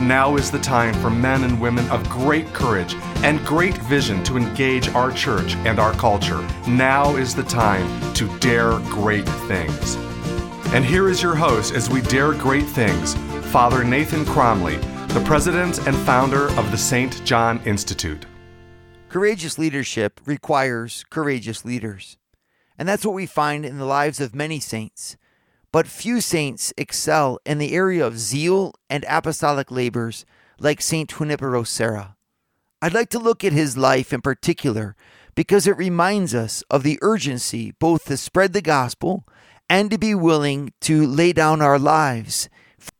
Now is the time for men and women of great courage and great vision to engage our church and our culture. Now is the time to dare great things. And here is your host as we dare great things, Father Nathan Cromley, the president and founder of the St. John Institute. Courageous leadership requires courageous leaders. And that's what we find in the lives of many saints. But few saints excel in the area of zeal and apostolic labors like St. Junípero Serra. I'd like to look at his life in particular because it reminds us of the urgency both to spread the gospel and to be willing to lay down our lives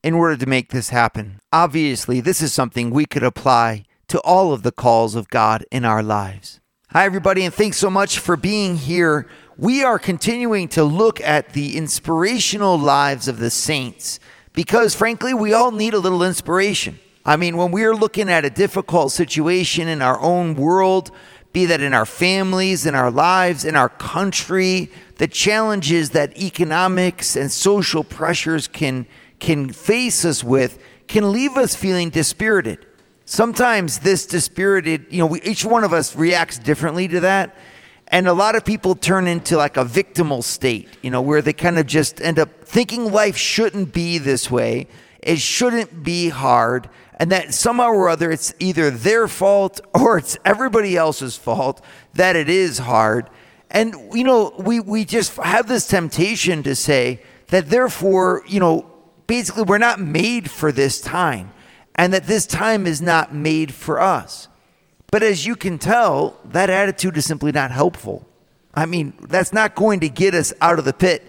in order to make this happen. Obviously, this is something we could apply to all of the calls of God in our lives. Hi, everybody, and thanks so much for being here. We are continuing to look at the inspirational lives of the saints because, frankly, we all need a little inspiration. I mean, when we're looking at a difficult situation in our own world, be that in our families, in our lives, in our country, the challenges that economics and social pressures can face us with can leave us feeling dispirited. Sometimes this dispirited, each one of us reacts differently to that. And a lot of people turn into like a victimal state, where they kind of just end up thinking life shouldn't be this way. It shouldn't be hard. And that somehow or other, it's either their fault or it's everybody else's fault that it is hard. And, we just have this temptation to say that therefore, basically we're not made for this time. And that this time is not made for us. But as you can tell, that attitude is simply not helpful. I mean, that's not going to get us out of the pit.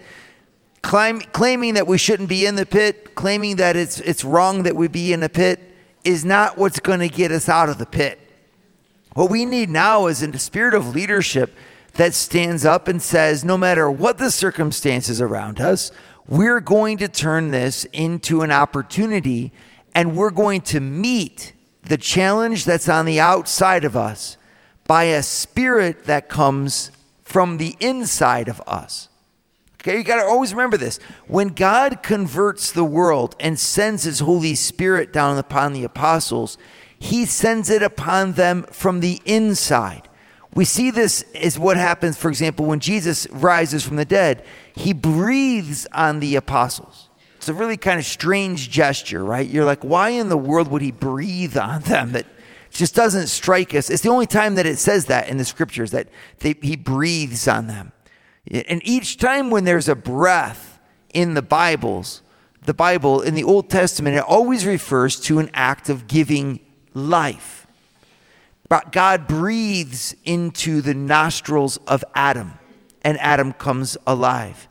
Claiming that we shouldn't be in the pit, claiming that it's wrong that we be in the pit, is not what's going to get us out of the pit. What we need now is a spirit of leadership that stands up and says, no matter what the circumstances around us, we're going to turn this into an opportunity. And we're going to meet the challenge that's on the outside of us by a spirit that comes from the inside of us. Okay, you got to always remember this. When God converts the world and sends his Holy Spirit down upon the apostles, he sends it upon them from the inside. We see this as what happens, for example, when Jesus rises from the dead. He breathes on the apostles. It's a really kind of strange gesture, right? You're like, why in the world would he breathe on them? That just doesn't strike us. It's the only time that it says that in the scriptures, that he breathes on them. And each time when there's a breath in the Bible, in the Old Testament, it always refers to an act of giving life. But God breathes into the nostrils of Adam, and Adam comes alive.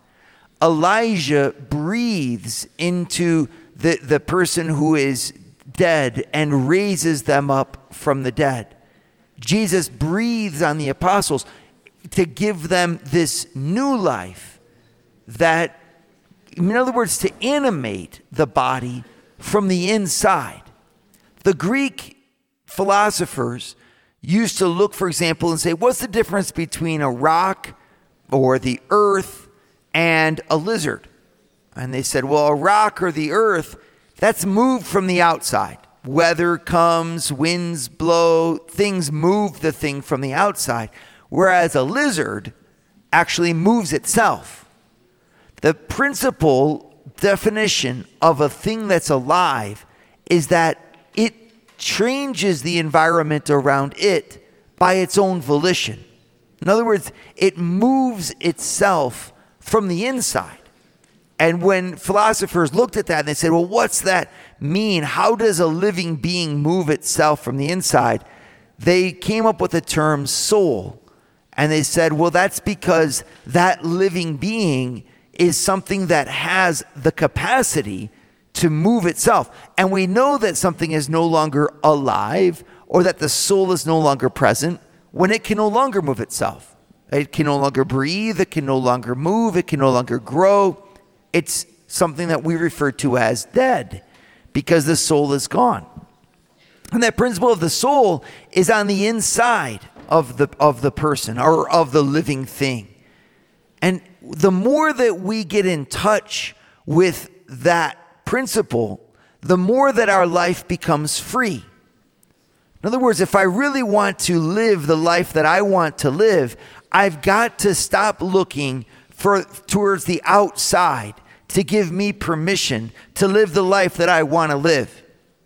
Elijah breathes into the person who is dead and raises them up from the dead. Jesus breathes on the apostles to give them this new life that, in other words, to animate the body from the inside. The Greek philosophers used to look, for example, and say, what's the difference between a rock or the earth and a lizard? And they said, well, a rock or the earth, that's moved from the outside. Weather comes, winds blow, things move the thing from the outside. Whereas a lizard actually moves itself. The principal definition of a thing that's alive is that it changes the environment around it by its own volition. In other words, it moves itself from the inside. And when philosophers looked at that and they said, well, what's that mean? How does a living being move itself from the inside? They came up with the term soul. And they said, well, that's because that living being is something that has the capacity to move itself. And we know that something is no longer alive or that the soul is no longer present when it can no longer move itself. It can no longer breathe. It can no longer move. It can no longer grow. It's something that we refer to as dead because the soul is gone. And that principle of the soul is on the inside of the person or of the living thing. And the more that we get in touch with that principle, the more that our life becomes free. In other words, if I really want to live the life that I want to live, I've got to stop looking towards the outside to give me permission to live the life that I want to live.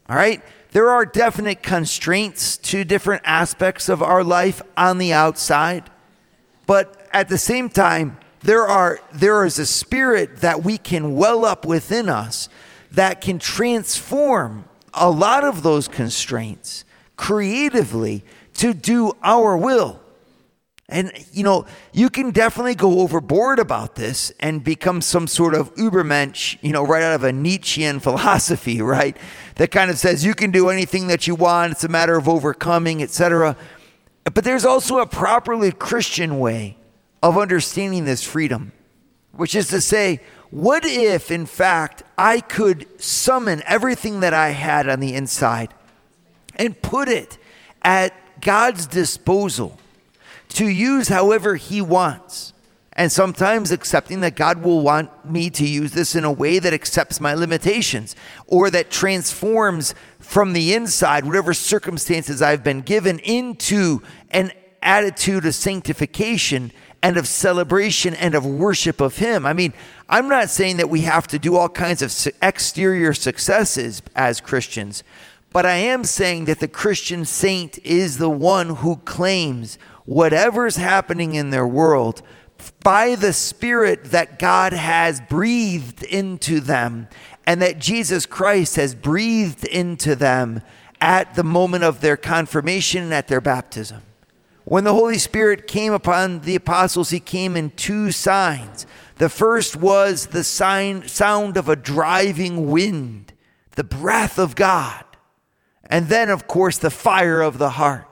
All right? There are definite constraints to different aspects of our life on the outside. But at the same time, there is a spirit that we can well up within us that can transform a lot of those constraints creatively to do our will. And, you know, you can definitely go overboard about this and become some sort of Ubermensch, you know, right out of a Nietzschean philosophy, right? That kind of says you can do anything that you want. It's a matter of overcoming, etc. But there's also a properly Christian way of understanding this freedom, which is to say, what if, in fact, I could summon everything that I had on the inside and put it at God's disposal to use however he wants, and sometimes accepting that God will want me to use this in a way that accepts my limitations or that transforms from the inside whatever circumstances I've been given into an attitude of sanctification and of celebration and of worship of him. I mean, I'm not saying that we have to do all kinds of exterior successes as Christians, but I am saying that the Christian saint is the one who claims whatever's happening in their world by the spirit that God has breathed into them and that Jesus Christ has breathed into them at the moment of their confirmation and at their baptism. When the Holy Spirit came upon the apostles, he came in two signs. The first was the sound of a driving wind, the breath of God. And then, of course, the fire of the heart.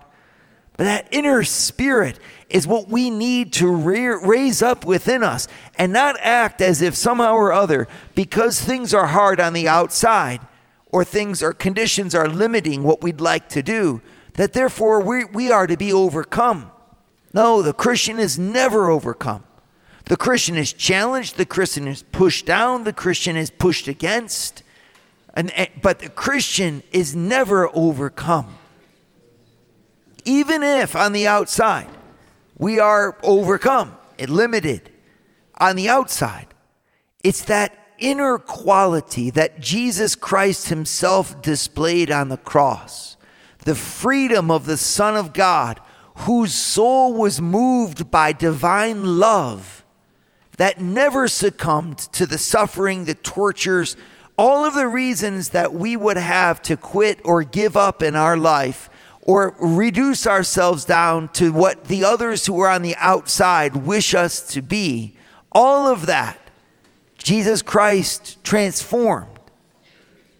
But that inner spirit is what we need to raise up within us and not act as if somehow or other, because things are hard on the outside or things or conditions are limiting what we'd like to do, that therefore we are to be overcome. No, the Christian is never overcome. The Christian is challenged. The Christian is pushed down. The Christian is pushed against. But the Christian is never overcome. Even if on the outside we are overcome and limited on the outside, it's that inner quality that Jesus Christ himself displayed on the cross. The freedom of the Son of God, whose soul was moved by divine love, that never succumbed to the suffering, the tortures, all of the reasons that we would have to quit or give up in our life or reduce ourselves down to what the others who are on the outside wish us to be. All of that, Jesus Christ transformed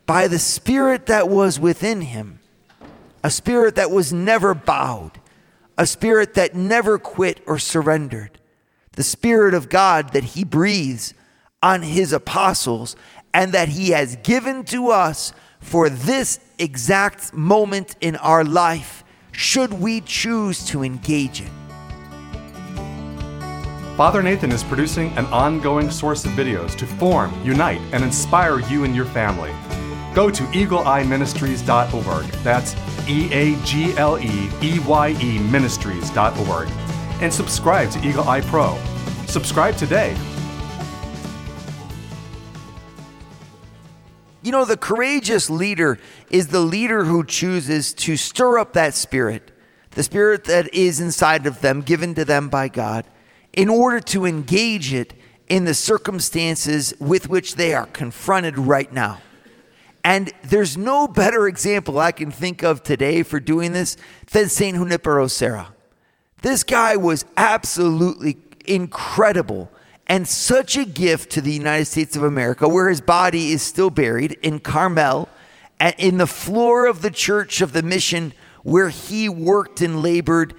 by the spirit that was within him. A spirit that was never bowed, a spirit that never quit or surrendered, the Spirit of God that he breathes on his apostles and that he has given to us for this exact moment in our life, should we choose to engage it. Father Nathan is producing an ongoing source of videos to form, unite, and inspire you and your family. Go to eagleeyeministries.org. That's eagleeyee ministries.org. And subscribe to Eagle Eye Pro. Subscribe today. You know, the courageous leader is the leader who chooses to stir up that spirit, the spirit that is inside of them, given to them by God, in order to engage it in the circumstances with which they are confronted right now. And there's no better example I can think of today for doing this than St. Junípero Serra. This guy was absolutely incredible and such a gift to the United States of America, where his body is still buried in Carmel, in the floor of the Church of the Mission where he worked and labored.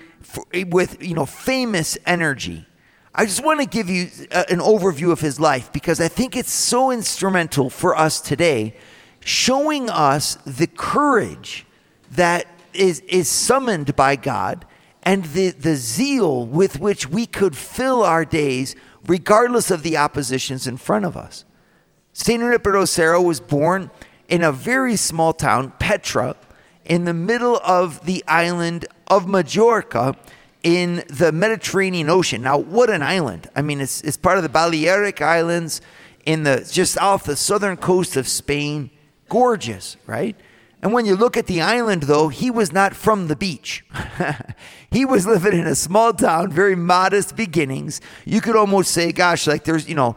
with, you know, famous energy. I just want to give you an overview of his life because I think it's so instrumental for us today, showing us the courage that is summoned by God and the zeal with which we could fill our days regardless of the oppositions in front of us. St. Junípero Serra was born in a very small town, Petra, in the middle of the island of Majorca in the Mediterranean Ocean. Now, what an island. I mean, it's part of the Balearic Islands just off the southern coast of Spain. Gorgeous, right? And when you look at the island, though, he was not from the beach. He was living in a small town, very modest beginnings. You could almost say, gosh, like there's no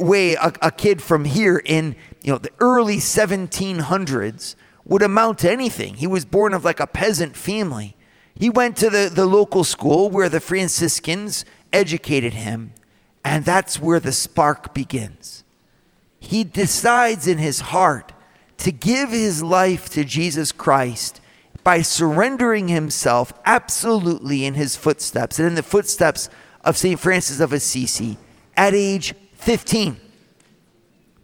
way a kid from here in, the early 1700s would amount to anything. He was born of like a peasant family. He went to the local school where the Franciscans educated him. And that's where the spark begins. He decides in his heart to give his life to Jesus Christ by surrendering himself absolutely in his footsteps and in the footsteps of St. Francis of Assisi at age 15.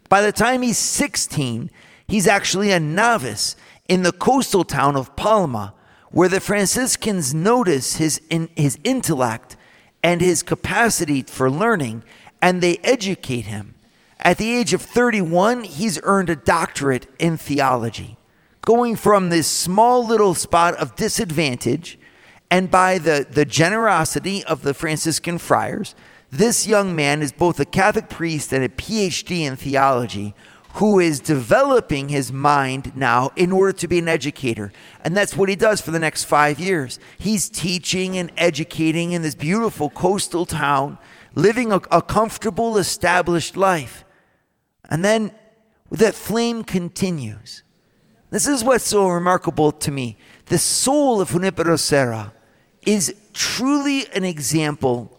By the time he's 16, he's actually a novice in the coastal town of Palma, where the Franciscans notice his intellect and his capacity for learning, and they educate him. At the age of 31, he's earned a doctorate in theology, going from this small little spot of disadvantage, and by the generosity of the Franciscan friars, this young man is both a Catholic priest and a PhD in theology, who is developing his mind now in order to be an educator. And that's what he does for the next 5 years. He's teaching and educating in this beautiful coastal town, living a comfortable, established life. And then that flame continues. This is what's so remarkable to me. The soul of Junípero Serra is truly an example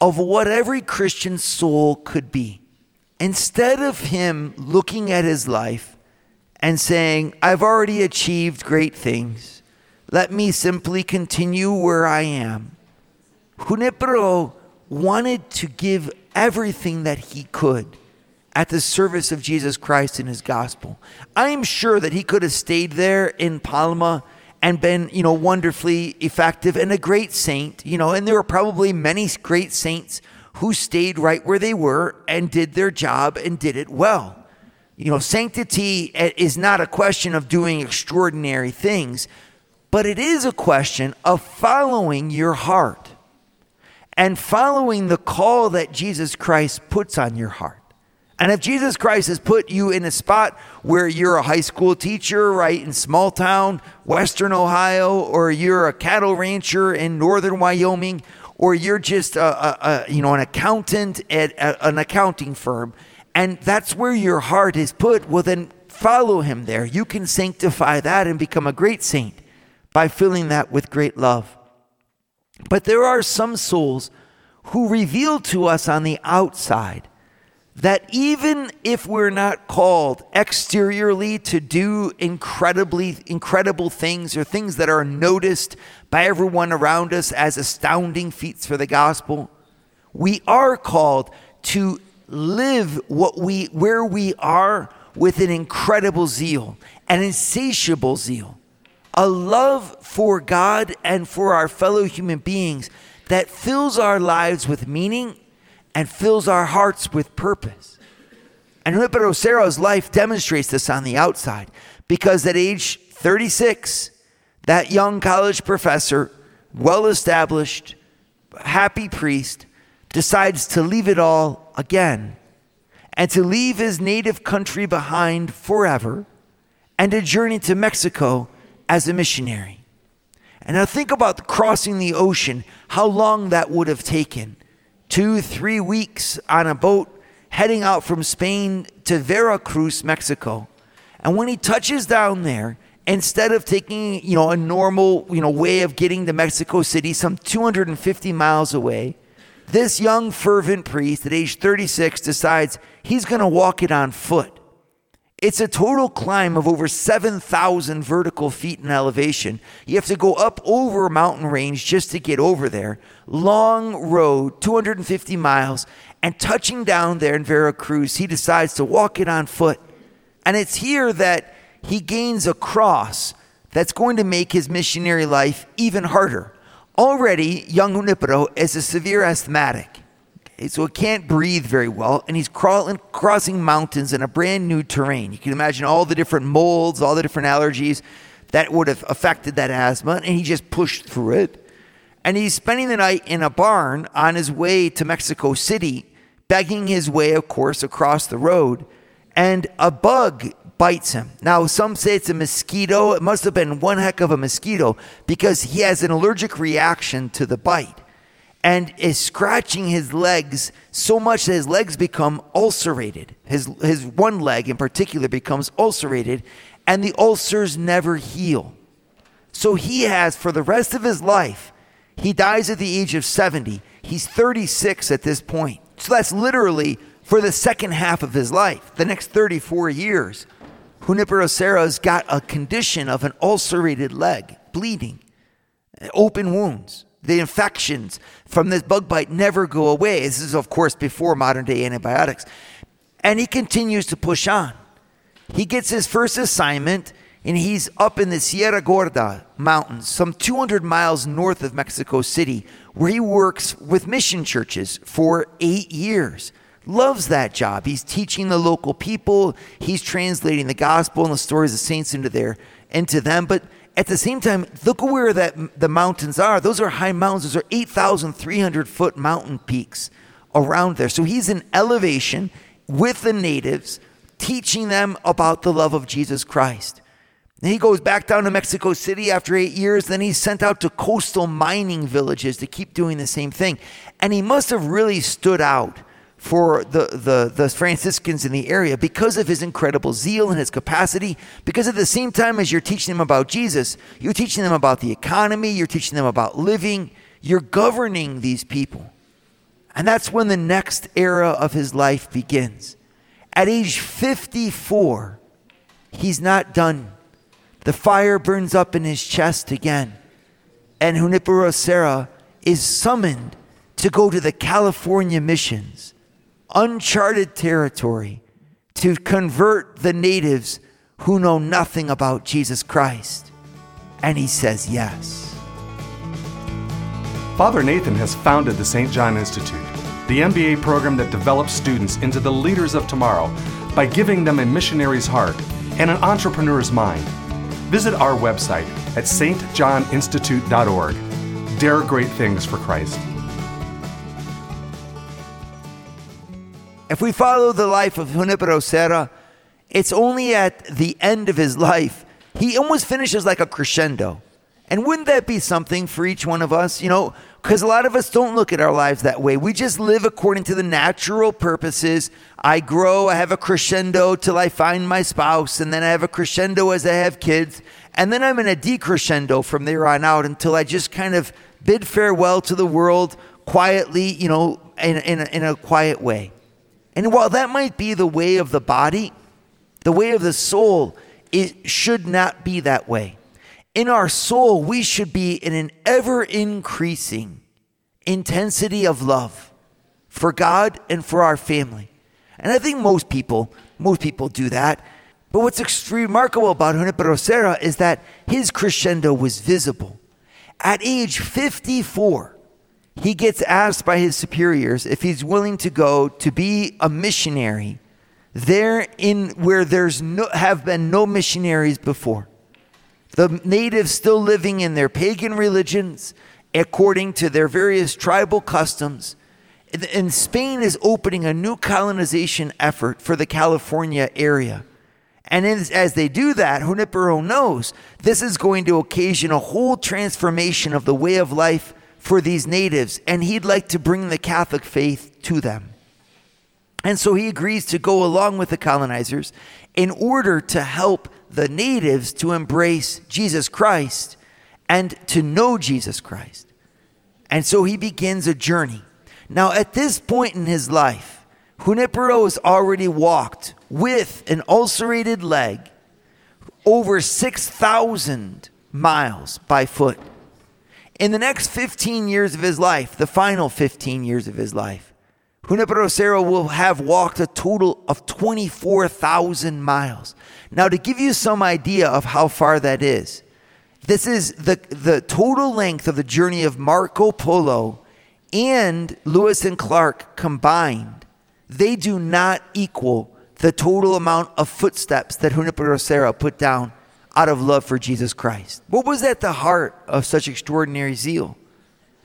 of what every Christian soul could be. Instead of him looking at his life and saying, I've already achieved great things, let me simply continue where I am, Junípero wanted to give everything that he could at the service of Jesus Christ and his gospel. I am sure that he could have stayed there in Palma and been, wonderfully effective and a great saint, and there were probably many great saints who stayed right where they were and did their job and did it well. Sanctity is not a question of doing extraordinary things, but it is a question of following your heart and following the call that Jesus Christ puts on your heart. And if Jesus Christ has put you in a spot where you're a high school teacher, right, in small town, Western Ohio, or you're a cattle rancher in northern Wyoming, or you're just an accountant at an accounting firm, and that's where your heart is put, well, then follow him there. You can sanctify that and become a great saint by filling that with great love. But there are some souls who reveal to us on the outside that even if we're not called exteriorly to do incredible things or things that are noticed by everyone around us as astounding feats for the gospel, we are called to live where we are with an incredible zeal, an insatiable zeal, a love for God and for our fellow human beings that fills our lives with meaning and fills our hearts with purpose. And Junípero Serra's life demonstrates this on the outside, because at age 36, that young college professor, well-established, happy priest, decides to leave it all again and to leave his native country behind forever and to journey to Mexico as a missionary. And now think about crossing the ocean, how long that would have taken. 2-3 weeks on a boat heading out from Spain to Veracruz, Mexico. And when he touches down there, instead of taking, a normal, way of getting to Mexico City, some 250 miles away, this young fervent priest at age 36 decides he's going to walk it on foot. It's a total climb of over 7,000 vertical feet in elevation. You have to go up over a mountain range just to get over there. Long road, 250 miles, and touching down there in Veracruz, he decides to walk it on foot. And it's here that he gains a cross that's going to make his missionary life even harder. Already, young Junípero is a severe asthmatic. So it can't breathe very well, and he's crossing mountains in a brand new terrain. You can imagine all the different molds, all the different allergies that would have affected that asthma, and he just pushed through it. And he's spending the night in a barn on his way to Mexico City, begging his way, of course, across the road, and a bug bites him. Now, some say it's a mosquito. It must have been one heck of a mosquito because he has an allergic reaction to the bite. And is scratching his legs so much that his legs become ulcerated. His one leg in particular becomes ulcerated, and the ulcers never heal. So he has, for the rest of his life, he dies at the age of 70. He's 36 at this point. So that's literally for the second half of his life, the next 34 years. Junípero Serra's got a condition of an ulcerated leg, bleeding, open wounds. The infections from this bug bite never go away. This is, of course, before modern-day antibiotics. And he continues to push on. He gets his first assignment, and he's up in the Sierra Gorda mountains, some 200 miles north of Mexico City, where he works with mission churches for 8 years. Loves that job. He's teaching the local people. He's translating the gospel and the stories of saints into them. But at the same time, look where the mountains are. Those are high mountains. Those are 8,300-foot mountain peaks around there. So he's in elevation with the natives, teaching them about the love of Jesus Christ. Then he goes back down to Mexico City after 8 years. Then he's sent out to coastal mining villages to keep doing the same thing. And he must have really stood out for the Franciscans in the area because of his incredible zeal and his capacity, because at the same time as you're teaching them about Jesus, you're teaching them about the economy, you're teaching them about living, you're governing these people. And that's when the next era of his life begins. At age 54, he's not done. The fire burns up in his chest again, and Junípero Serra is summoned to go to the California missions, uncharted territory, to convert the natives who know nothing about Jesus Christ. And he says yes. Father Nathan has founded the St. John Institute, the MBA program that develops students into the leaders of tomorrow by giving them a missionary's heart and an entrepreneur's mind. Visit our website at stjohninstitute.org. Dare great things for Christ. If we follow the life of Junípero Serra, it's only at the end of his life. He almost finishes like a crescendo. And wouldn't that be something for each one of us? You know, because a lot of us don't look at our lives that way. We just live according to the natural purposes. I grow, I have a crescendo till I find my spouse, and then I have a crescendo as I have kids. And then I'm in a decrescendo from there on out until I just kind of bid farewell to the world quietly, you know, in a quiet way. And while that might be the way of the body, the way of the soul, it should not be that way. In our soul, we should be in an ever-increasing intensity of love for God and for our family. And I think most people do that. But what's extremely remarkable about Junípero Serra is that his crescendo was visible. At age 54, he gets asked by his superiors if he's willing to go to be a missionary there in where have been no missionaries before. The natives still living in their pagan religions according to their various tribal customs. And Spain is opening a new colonization effort for the California area. And as they do that, Junípero knows this is going to occasion a whole transformation of the way of life for these natives, and he'd like to bring the Catholic faith to them. And so he agrees to go along with the colonizers in order to help the natives to embrace Jesus Christ and to know Jesus Christ. And so he begins a journey. Now, at this point in his life, Junípero has already walked with an ulcerated leg over 6,000 miles by foot. In the next 15 years of his life, the final 15 years of his life, Junípero Serra will have walked a total of 24,000 miles. Now, to give you some idea of how far that is, this is the total length of the journey of Marco Polo and Lewis and Clark combined. They do not equal the total amount of footsteps that Junípero Serra put down out of love for Jesus Christ. What was at the heart of such extraordinary zeal?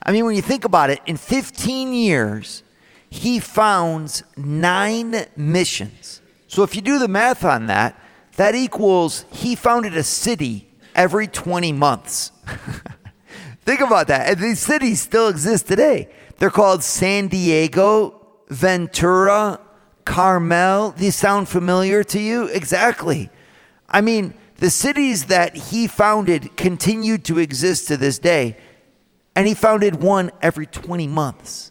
I mean, when you think about it, in 15 years, he founds 9 missions. So if you do the math on that, that equals he founded a city every 20 months. Think about that. And these cities still exist today. They're called San Diego, Ventura, Carmel. These sound familiar to you? Exactly. I mean, the cities that he founded continue to exist to this day. And he founded one every 20 months.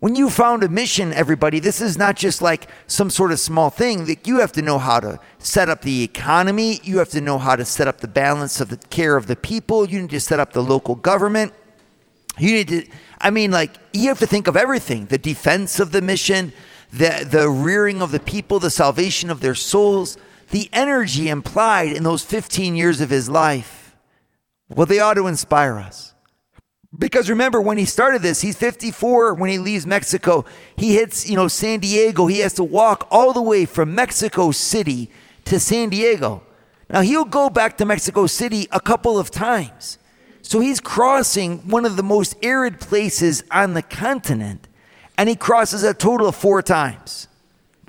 When you found a mission, everybody, this is not just like some sort of small thing. Like, you have to know how to set up the economy. You have to know how to set up the balance of the care of the people. You need to set up the local government. You need to, you have to think of everything. The defense of the mission, the rearing of the people, the salvation of their souls, the energy implied in those 15 years of his life. Well, they ought to inspire us. Because remember, when he started this, he's 54 when he leaves Mexico. He hits, San Diego. He has to walk all the way from Mexico City to San Diego. Now, he'll go back to Mexico City a couple of times. So he's crossing one of the most arid places on the continent, and he crosses a total of 4 times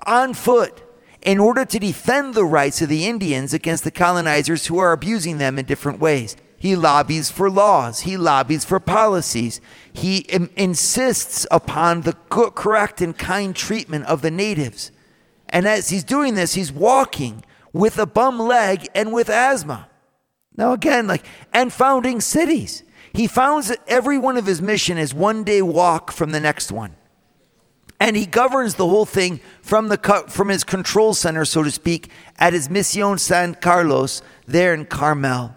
on foot in order to defend the rights of the Indians against the colonizers who are abusing them in different ways. He lobbies for laws. He lobbies for policies. He insists upon the correct and kind treatment of the natives. And as he's doing this, he's walking with a bum leg and with asthma. Now again, and founding cities. He founds that every one of his mission is one day walk from the next one. And he governs the whole thing from his control center, so to speak, at his Misión San Carlos there in Carmel.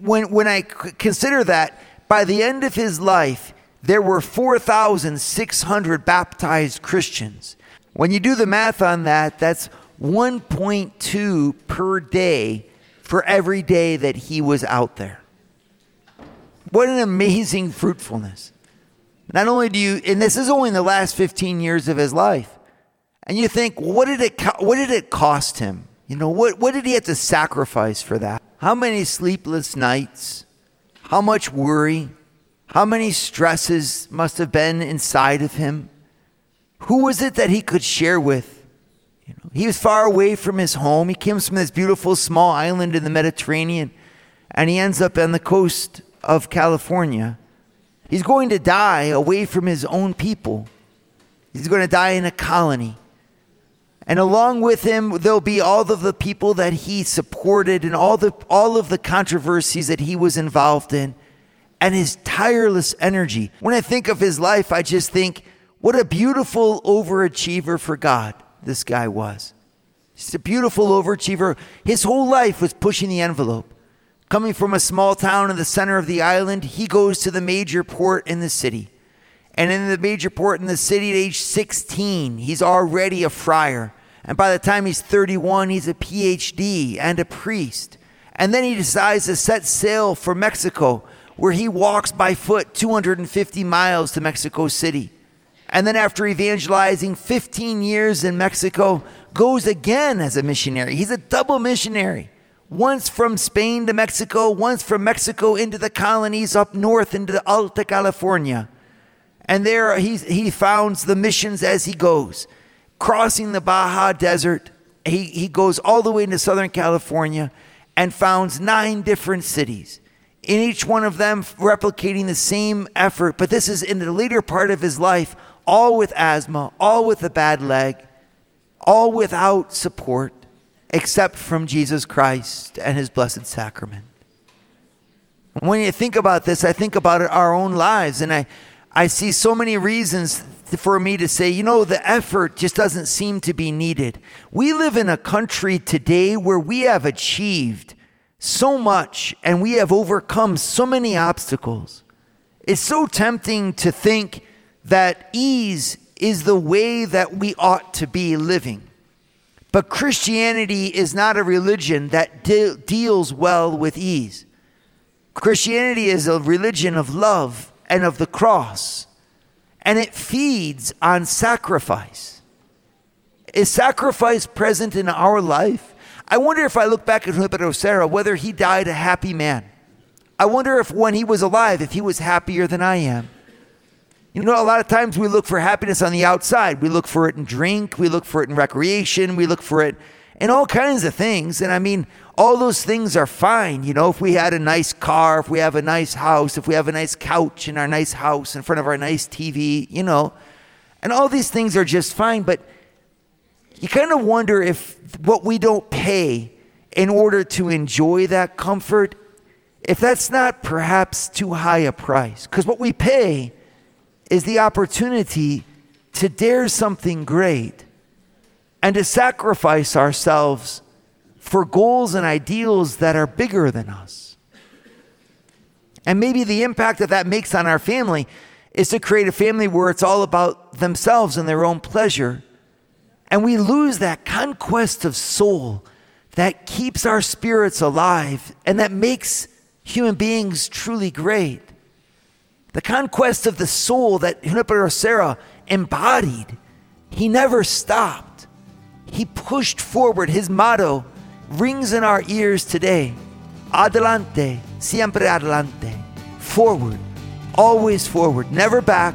When I consider that, by the end of his life, there were 4,600 baptized Christians. When you do the math on that, that's 1.2 per day for every day that he was out there. What an amazing fruitfulness. Not only do you, and this is only in the last 15 years of his life, and you think, what did it cost him? What did he have to sacrifice for that? How many sleepless nights? How much worry? How many stresses must have been inside of him? Who was it that he could share with? He was far away from his home. He comes from this beautiful small island in the Mediterranean, and he ends up on the coast of California. He's going to die away from his own people. He's going to die in a colony. And along with him, there'll be all of the people that he supported and all of the controversies that he was involved in and his tireless energy. When I think of his life, I just think, what a beautiful overachiever for God this guy was. Just a beautiful overachiever. His whole life was pushing the envelope. Coming from a small town in the center of the island, he goes to the major port in the city. And in the major port in the city at age 16, he's already a friar. And by the time he's 31, he's a PhD and a priest. And then he decides to set sail for Mexico, where he walks by foot 250 miles to Mexico City. And then after evangelizing 15 years in Mexico, goes again as a missionary. He's a double missionary. Once from Spain to Mexico, once from Mexico into the colonies up north into Alta California. And there he founds the missions as he goes, crossing the Baja Desert. He goes all the way into Southern California and founds 9 different cities, in each one of them replicating the same effort. But this is in the later part of his life, all with asthma, all with a bad leg, all without support, except from Jesus Christ and his blessed sacrament. When you think about this, I think about our own lives, and I I see so many reasons for me to say, you know, the effort just doesn't seem to be needed. We live in a country today where we have achieved so much and we have overcome so many obstacles. It's so tempting to think that ease is the way that we ought to be living. But Christianity is not a religion that deals well with ease. Christianity is a religion of love and of the cross, and it feeds on sacrifice. Is sacrifice present in our life? I wonder if I look back at Junípero Serra, whether he died a happy man. I wonder if when he was alive, if he was happier than I am. You know, a lot of times we look for happiness on the outside. We look for it in drink. We look for it in recreation. We look for it in all kinds of things. And I mean, all those things are fine. You know, if we had a nice car, if we have a nice house, if we have a nice couch in our nice house in front of our nice TV, you know, and all these things are just fine. But you kind of wonder if what we don't pay in order to enjoy that comfort, if that's not perhaps too high a price. Because what we pay is the opportunity to dare something great and to sacrifice ourselves for goals and ideals that are bigger than us. And maybe the impact that that makes on our family is to create a family where it's all about themselves and their own pleasure. And we lose that conquest of soul that keeps our spirits alive and that makes human beings truly great. The conquest of the soul that Junípero Serra embodied, he never stopped. He pushed forward. His motto rings in our ears today. Adelante, siempre adelante. Forward, always forward. Never back,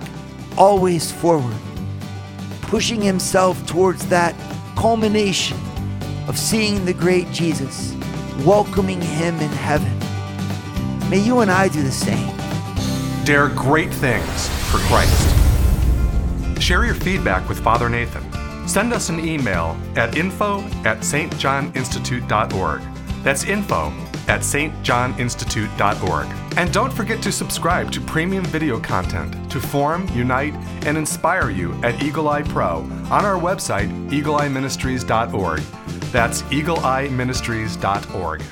always forward. Pushing himself towards that culmination of seeing the great Jesus, welcoming him in heaven. May you and I do the same. Dare great things for Christ. Share your feedback with Father Nathan. Send us an email at info@stjohninstitute.org. That's info@stjohninstitute.org. And don't forget to subscribe to premium video content to form, unite, and inspire you at Eagle Eye Pro on our website, eagleeyeministries.org. That's eagleeyeministries.org.